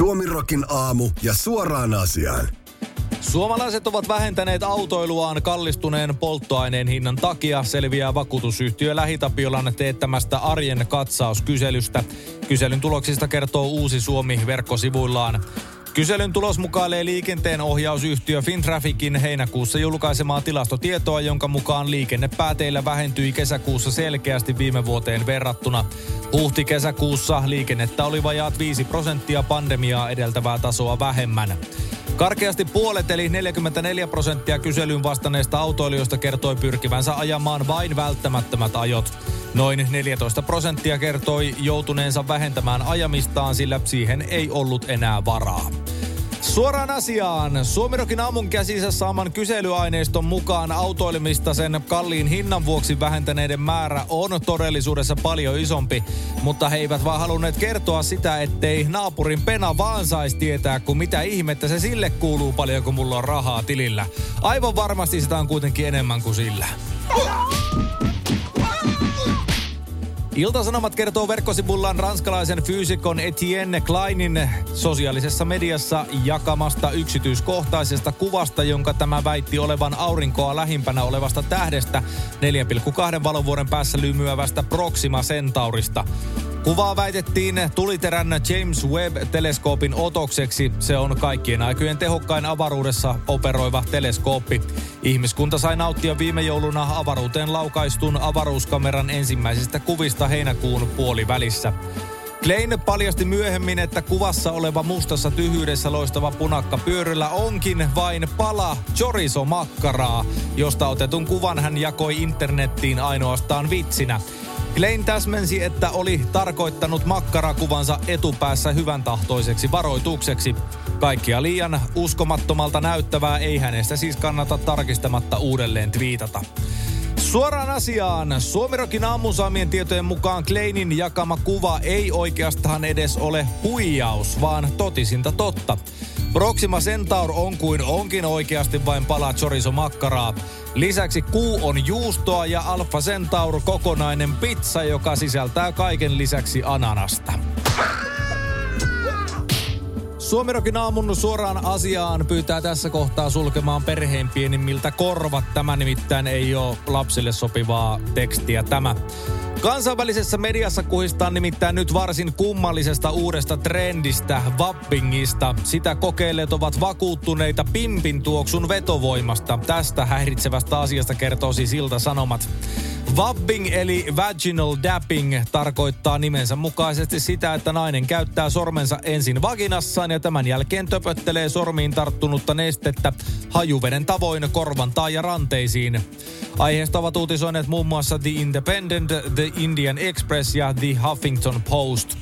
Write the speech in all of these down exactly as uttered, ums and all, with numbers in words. SuomiRockin aamu ja suoraan asiaan. Suomalaiset ovat vähentäneet autoiluaan kallistuneen polttoaineen hinnan takia, selviää vakuutusyhtiö Lähitapiolan teettämästä arjen katsauskyselystä. Kyselyn tuloksista kertoo Uusi Suomi verkkosivuillaan. Kyselyn tulos mukailee liikenteen ohjausyhtiö Fintrafficin heinäkuussa julkaisemaa tilastotietoa, jonka mukaan liikenne pääteillä vähentyi kesäkuussa selkeästi viime vuoteen verrattuna. Huhti-kesäkuussa liikennettä oli vajaat viisi prosenttia pandemiaa edeltävää tasoa vähemmän. Karkeasti puolet eli neljäkymmentäneljä prosenttia kyselyyn vastanneista autoilijoista kertoi pyrkivänsä ajamaan vain välttämättömät ajot. Noin neljätoista prosenttia kertoi joutuneensa vähentämään ajamistaan, sillä siihen ei ollut enää varaa. Suoraan asiaan. SuomiRockin aamun käsissä saaman kyselyaneiston mukaan autoilemista sen kalliin hinnan vuoksi vähentäneiden määrä on todellisuudessa paljon isompi, mutta he eivät vaan halunneet kertoa sitä, ettei naapurin pena vaan saisi tietää, kun mitä ihmettä se sille kuuluu, paljonko mulla on rahaa tilillä. Aivan varmasti sitä on kuitenkin enemmän kuin sillä. Ilta-Sanomat kertoo verkkosivullaan ranskalaisen fyysikon Etienne Kleinin sosiaalisessa mediassa jakamasta yksityiskohtaisesta kuvasta, jonka tämä väitti olevan aurinkoa lähimpänä olevasta tähdestä neljä pilkku kaksi valovuoden päässä lymyävästä Proxima Centaurista. Kuvaa väitettiin tuliterän James Webb-teleskoopin otokseksi. Se on kaikkien aikojen tehokkain avaruudessa operoiva teleskooppi. Ihmiskunta sai nauttia viime jouluna avaruuteen laukaistun avaruuskameran ensimmäisistä kuvista heinäkuun puolivälissä. Klein paljasti myöhemmin, että kuvassa oleva mustassa tyhjyydessä loistava punakka pyöryllä onkin vain pala chorizo-makkaraa, josta otetun kuvan hän jakoi internettiin ainoastaan vitsinä. Klein täsmensi, että oli tarkoittanut makkarakuvansa etupäässä hyvän tahtoiseksi varoitukseksi. Kaikkia liian uskomattomalta näyttävää ei hänestä siis kannata tarkistamatta uudelleen twiitata. Suoraan asiaan. SuomiRockin aamun saamien tietojen mukaan Kleinin jakama kuva ei oikeastaan edes ole huijaus, vaan totisinta totta. Proxima Centaur on kuin onkin oikeasti vain pala chorizo-makkaraa. Lisäksi kuu on juustoa ja Alfa Centaur kokonainen pizza, joka sisältää kaiken lisäksi ananasta. SuomiRockin aamun suoraan asiaan pyytää tässä kohtaa sulkemaan perheen pienimmiltä korvat. Tämä nimittäin ei ole lapsille sopivaa tekstiä tämä. Kansainvälisessä mediassa kuhistaan nimittäin nyt varsin kummallisesta uudesta trendistä, vappingista. Sitä kokeilleet ovat vakuuttuneita pimpin tuoksun vetovoimasta. Tästä häiritsevästä asiasta kertoo siis Ilta-Sanomat. Vapping eli vaginal dapping tarkoittaa nimensä mukaisesti sitä, että nainen käyttää sormensa ensin vaginassaan ja tämän jälkeen töpöttelee sormiin tarttunutta nestettä hajuveden tavoin korvantaa ja ranteisiin. Aiheesta ovat uutisoineet muun muassa The Independent, The Indian Express ja The Huffington Post.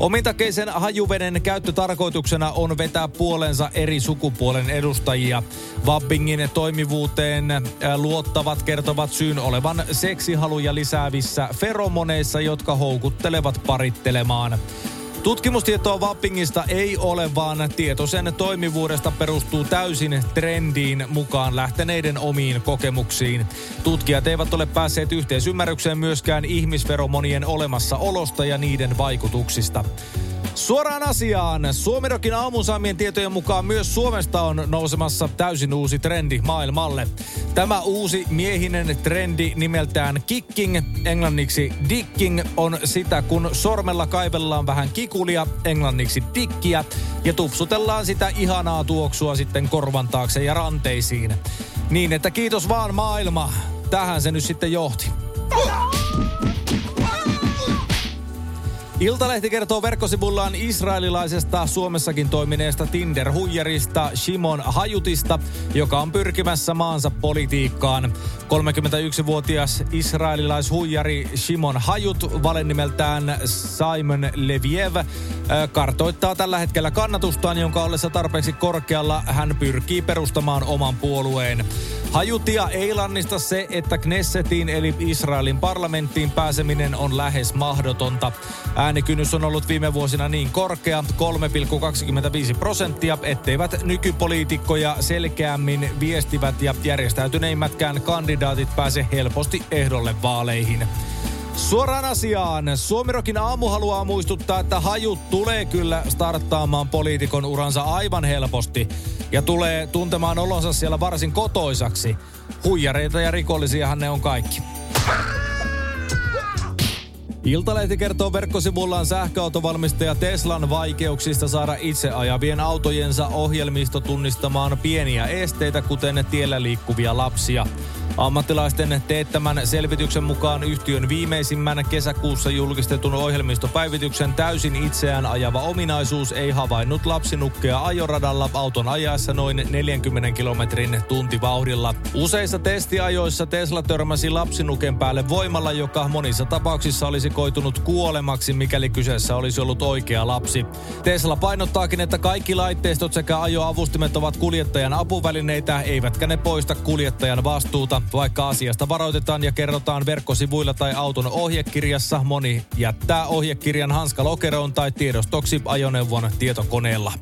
Omintakeisen hajuveden käyttötarkoituksena on vetää puolensa eri sukupuolen edustajia. Vabbingin toimivuuteen luottavat kertovat syyn olevan seksihaluja lisäävissä feromoneissa, jotka houkuttelevat parittelemaan. Tutkimustietoa vappingista ei ole, vaan tieto sen toimivuudesta perustuu täysin trendiin mukaan lähteneiden omiin kokemuksiin. Tutkijat eivät ole päässeet yhteisymmärrykseen myöskään ihmisferomonien olemassaolosta ja niiden vaikutuksista. Suoraan asiaan. SuomiRockin aamun saamien tietojen mukaan myös Suomesta on nousemassa täysin uusi trendi maailmalle. Tämä uusi miehinen trendi nimeltään kicking, englanniksi dicking, on sitä, kun sormella kaivellaan vähän kikulia, englanniksi dickiä, ja tupsutellaan sitä ihanaa tuoksua sitten korvan taakse ja ranteisiin. Niin, että kiitos vaan maailma. Tähän se nyt sitten johti. Iltalehti kertoo verkkosivullaan israelilaisesta Suomessakin toimineesta Tinder-huijarista Shimon Hayutista, joka on pyrkimässä maansa politiikkaan. kolmekymmentäyksivuotias israelilaishuijari Shimon Hayut, valenimeltään Simon Leviev, kartoittaa tällä hetkellä kannatustaan, jonka ollessa tarpeeksi korkealla hän pyrkii perustamaan oman puolueen. Hajutia ei lannista se, että Knessetiin eli Israelin parlamenttiin pääseminen on lähes mahdotonta. Äänikynnys on ollut viime vuosina niin korkea, kolme pilkku kaksikymmentäviisi prosenttia, etteivät nykypoliitikkoja selkeämmin viestivät ja järjestäytyneimmätkään kandidaatit pääse helposti ehdolle vaaleihin. Suoraan asiaan. SuomiRockin aamu haluaa muistuttaa, että hajut tulee kyllä starttaamaan poliitikon uransa aivan helposti ja tulee tuntemaan olonsa siellä varsin kotoisaksi. Huijareita ja rikollisiahan ne on kaikki. Iltalehti kertoo verkkosivullaan sähköautovalmistaja Teslan vaikeuksista saada itse ajavien autojensa ohjelmisto tunnistamaan pieniä esteitä, kuten tiellä liikkuvia lapsia. Ammattilaisten teettämän selvityksen mukaan yhtiön viimeisimmän kesäkuussa julkistetun ohjelmistopäivityksen täysin itseään ajava ominaisuus ei havainnut lapsinukkea ajoradalla auton ajaessa noin neljänkymmenen kilometrin tuntivauhdilla. Useissa testiajoissa Tesla törmäsi lapsinuken päälle voimalla, joka monissa tapauksissa olisi koitunut kuolemaksi, mikäli kyseessä olisi ollut oikea lapsi. Tesla painottaakin, että kaikki laitteistot sekä ajoavustimet ovat kuljettajan apuvälineitä, eivätkä ne poista kuljettajan vastuuta. Vaikka asiasta varoitetaan ja kerrotaan verkkosivuilla tai auton ohjekirjassa, moni jättää ohjekirjan hanskalokeroon tai tiedostoksi ajoneuvon tietokoneella.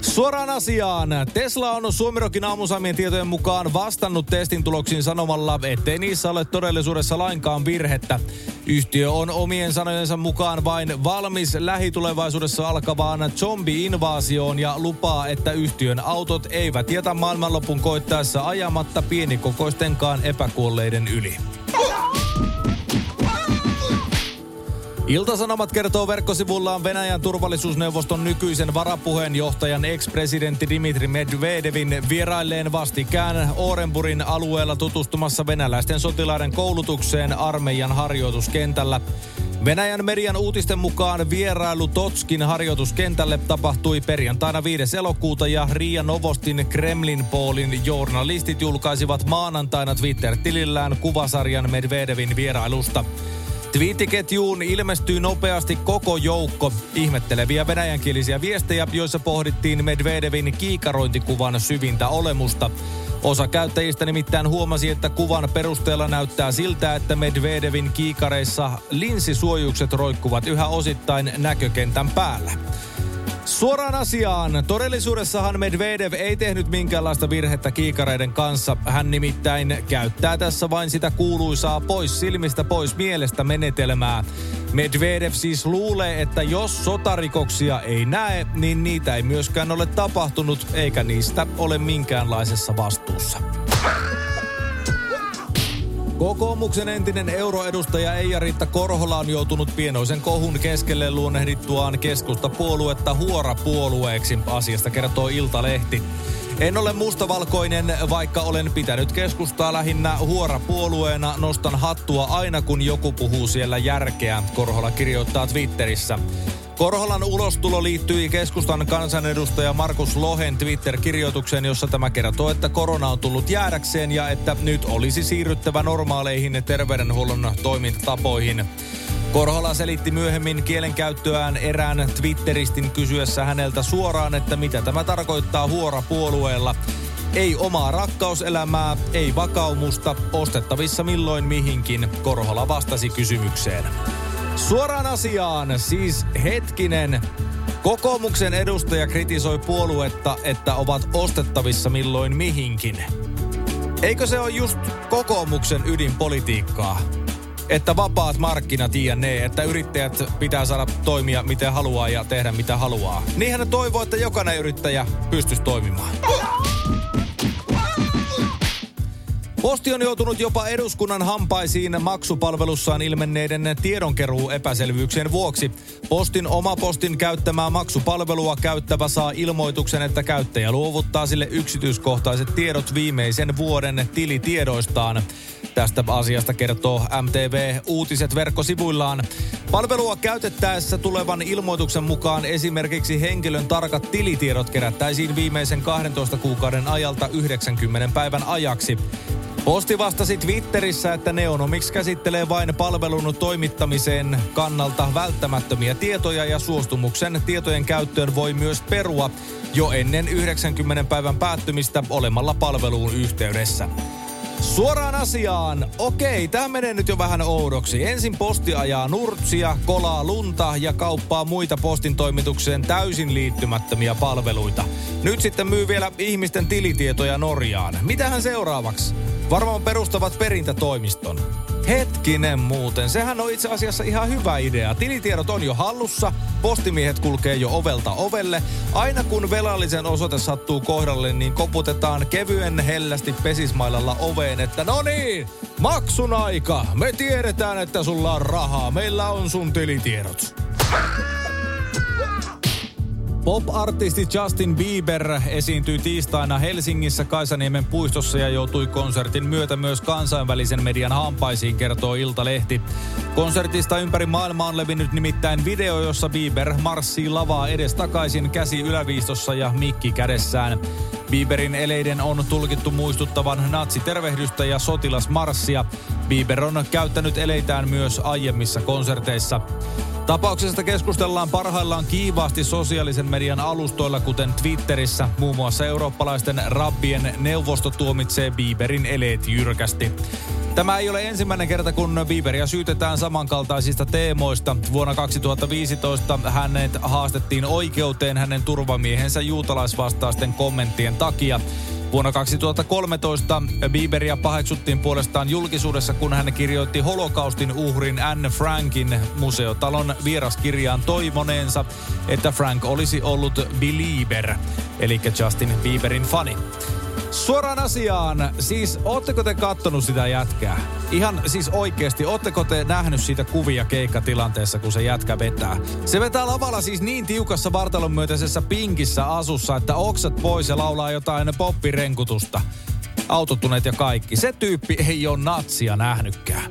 Suoraan asiaan. Tesla on SuomiRockin aamusaamien tietojen mukaan vastannut testin tuloksiin sanomalla, ettei niissä ole todellisuudessa lainkaan virhettä. Yhtiö on omien sanojensa mukaan vain valmis lähitulevaisuudessa alkavaan zombi-invaasioon ja lupaa, että yhtiön autot eivät jätä maailmanlopun koittaessa ajamatta pienikokoistenkaan epäkuolleiden yli. Ilta-Sanomat kertoo verkkosivullaan Venäjän turvallisuusneuvoston nykyisen varapuheenjohtajan ex-presidentti Dmitri Medvedevin vierailleen vastikään Orenburgin alueella tutustumassa venäläisten sotilaiden koulutukseen armeijan harjoituskentällä. Venäjän median uutisten mukaan vierailu Totskin harjoituskentälle tapahtui perjantaina viides elokuuta ja Ria Novostin Kremlin-poolin journalistit julkaisivat maanantaina Twitter-tilillään kuvasarjan Medvedevin vierailusta. Twiittiketjuun ilmestyy nopeasti koko joukko ihmetteleviä venäjänkielisiä viestejä, joissa pohdittiin Medvedevin kiikarointikuvan syvintä olemusta. Osa käyttäjistä nimittäin huomasi, että kuvan perusteella näyttää siltä, että Medvedevin kiikareissa linssisuojukset roikkuvat yhä osittain näkökentän päällä. Suoraan asiaan. Todellisuudessahan Medvedev ei tehnyt minkäänlaista virhettä kiikareiden kanssa. Hän nimittäin käyttää tässä vain sitä kuuluisaa pois silmistä, pois mielestä menetelmää. Medvedev siis luulee, että jos sotarikoksia ei näe, niin niitä ei myöskään ole tapahtunut, eikä niistä ole minkäänlaisessa vastuussa. Kokoomuksen entinen euroedustaja Eija-Riitta Korhola on joutunut pienoisen kohun keskelle luonnehdittuaan keskustapuoluetta huorapuolueeksi. Asiasta kertoo Iltalehti. En ole mustavalkoinen, vaikka olen pitänyt keskustaa lähinnä huorapuolueena. Nostan hattua aina, kun joku puhuu siellä järkeä, Korhola kirjoittaa Twitterissä. Korholan ulostulo liittyi keskustan kansanedustaja Markus Lohen Twitter-kirjoitukseen, jossa tämä kertoo, että korona on tullut jäädäkseen ja että nyt olisi siirryttävä normaaleihin terveydenhuollon toimintatapoihin. Korhola selitti myöhemmin kielenkäyttöään erään twitteristin kysyessä häneltä suoraan, että mitä tämä tarkoittaa huorapuolueella. Ei omaa rakkauselämää, ei vakaumusta, ostettavissa milloin mihinkin, Korhola vastasi kysymykseen. Suoraan asiaan, siis hetkinen. Kokoomuksen edustaja kritisoi puoluetta, että ovat ostettavissa milloin mihinkin. Eikö se ole just kokoomuksen ydinpolitiikkaa? Että vapaat markkinat jne, että yrittäjät pitää saada toimia miten haluaa ja tehdä mitä haluaa. Niinhän ne toivoo, että jokainen yrittäjä pystyisi toimimaan. Posti on joutunut jopa eduskunnan hampaisiin maksupalvelussaan ilmenneiden tiedonkeruu epäselvyyksien vuoksi. Postin oma postin käyttämää maksupalvelua käyttävä saa ilmoituksen, että käyttäjä luovuttaa sille yksityiskohtaiset tiedot viimeisen vuoden tilitiedoistaan. Tästä asiasta kertoo M T V Uutiset verkkosivuillaan. Palvelua käytettäessä tulevan ilmoituksen mukaan esimerkiksi henkilön tarkat tilitiedot kerättäisiin viimeisen kahdentoista kuukauden ajalta yhdeksänkymmentä päivän ajaksi. Posti vastasi Twitterissä, että Neonomics käsittelee vain palvelun toimittamiseen kannalta välttämättömiä tietoja ja suostumuksen tietojen käyttöön voi myös perua jo ennen yhdeksänkymmentä päivän päättymistä olemalla palveluun yhteydessä. Suoraan asiaan. Okei, tämä menee nyt jo vähän oudoksi. Ensin posti ajaa nurtsia, kolaa lunta ja kauppaa muita postin toimitukseen täysin liittymättömiä palveluita. Nyt sitten myy vielä ihmisten tilitietoja Norjaan. Mitähän seuraavaksi? Varmaan perustavat perintätoimiston. Hetkinen muuten, sehän on itse asiassa ihan hyvä idea. Tilitiedot on jo hallussa, postimiehet kulkee jo ovelta ovelle. Aina kun velallisen osoite sattuu kohdalle, niin koputetaan kevyen hellästi pesismailalla oveen, että no niin, maksun aika. Me tiedetään, että sulla on rahaa. Meillä on sun tilitiedot. Pop-artisti Justin Bieber esiintyi tiistaina Helsingissä Kaisaniemen puistossa ja joutui konsertin myötä myös kansainvälisen median hampaisiin, kertoo Iltalehti. Konsertista ympäri maailmaa on levinnyt nimittäin video, jossa Bieber marssii lavaa edestakaisin käsi yläviistossa ja mikki kädessään. Bieberin eleiden on tulkittu muistuttavan natsitervehdystä ja sotilasmarssia. Bieber on käyttänyt eleitään myös aiemmissa konserteissa. Tapauksesta keskustellaan parhaillaan kiivaasti sosiaalisen median alustoilla, kuten Twitterissä. Muun muassa eurooppalaisten rabbien neuvosto tuomitsee Bieberin eleet jyrkästi. Tämä ei ole ensimmäinen kerta, kun Bieberia syytetään samankaltaisista teemoista. Vuonna kaksituhattaviisitoista hänet haastettiin oikeuteen hänen turvamiehensä juutalaisvastaisten kommenttien takia. Vuonna kaksituhattakolmetoista Bieberia paheksuttiin puolestaan julkisuudessa, kun hän kirjoitti holokaustin uhrin Anne Frankin museotalon vieraskirjaan toivoneensa, että Frank olisi ollut belieber, eli Justin Bieberin fani. Suoraan asiaan, siis ootteko te kattonut sitä jätkää? Ihan siis oikeesti, ootteko te nähnyt siitä kuvia keikkatilanteessa, kun se jätkä vetää? Se vetää lavalla siis niin tiukassa vartalonmyötäisessä pinkissä asussa, että oksat pois ja laulaa jotain poppirenkutusta. Autottuneet ja kaikki. Se tyyppi ei oo natsia nähnykkään.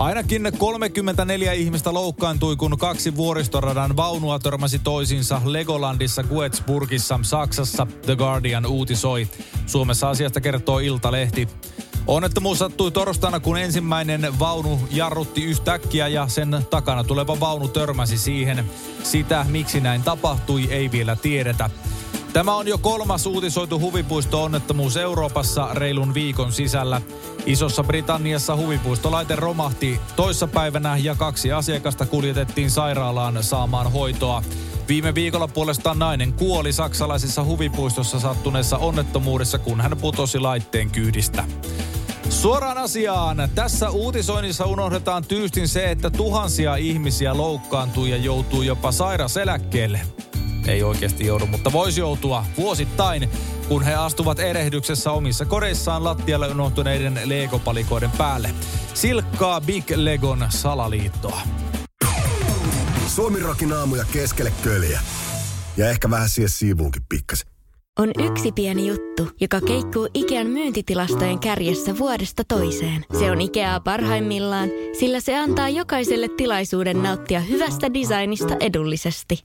Ainakin kolmekymmentäneljä ihmistä loukkaantui, kun kaksi vuoristoradan vaunua törmäsi toisiinsa Legolandissa Günzburgissa, Saksassa, The Guardian uutisoi. Suomessa asiasta kertoo Iltalehti. Onnettomuus sattui torstaina, kun ensimmäinen vaunu jarrutti yhtäkkiä ja sen takana tuleva vaunu törmäsi siihen. Sitä, miksi näin tapahtui, ei vielä tiedetä. Tämä on jo kolmas uutisoitu huvipuisto-onnettomuus Euroopassa reilun viikon sisällä. Isossa Britanniassa huvipuistolaite romahti toissapäivänä ja kaksi asiakasta kuljetettiin sairaalaan saamaan hoitoa. Viime viikolla puolestaan nainen kuoli saksalaisessa huvipuistossa sattuneessa onnettomuudessa, kun hän putosi laitteen kyydistä. Suoraan asiaan. Tässä uutisoinnissa unohdetaan tyystin se, että tuhansia ihmisiä loukkaantuu ja joutuu jopa sairaseläkkeelle. Ei oikeasti joudu, mutta voisi joutua vuosittain, kun he astuvat erehdyksessä omissa kodeissaan lattialle unohtuneiden Lego-palikoiden päälle. Silkkaa Big Legon salaliittoa. SuomiRockin aamuja keskelle köljä. Ja ehkä vähän siihen siivuunkin pikkas. On yksi pieni juttu, joka keikkuu Ikean myyntitilastojen kärjessä vuodesta toiseen. Se on Ikeaa parhaimmillaan, sillä se antaa jokaiselle tilaisuuden nauttia hyvästä designista edullisesti.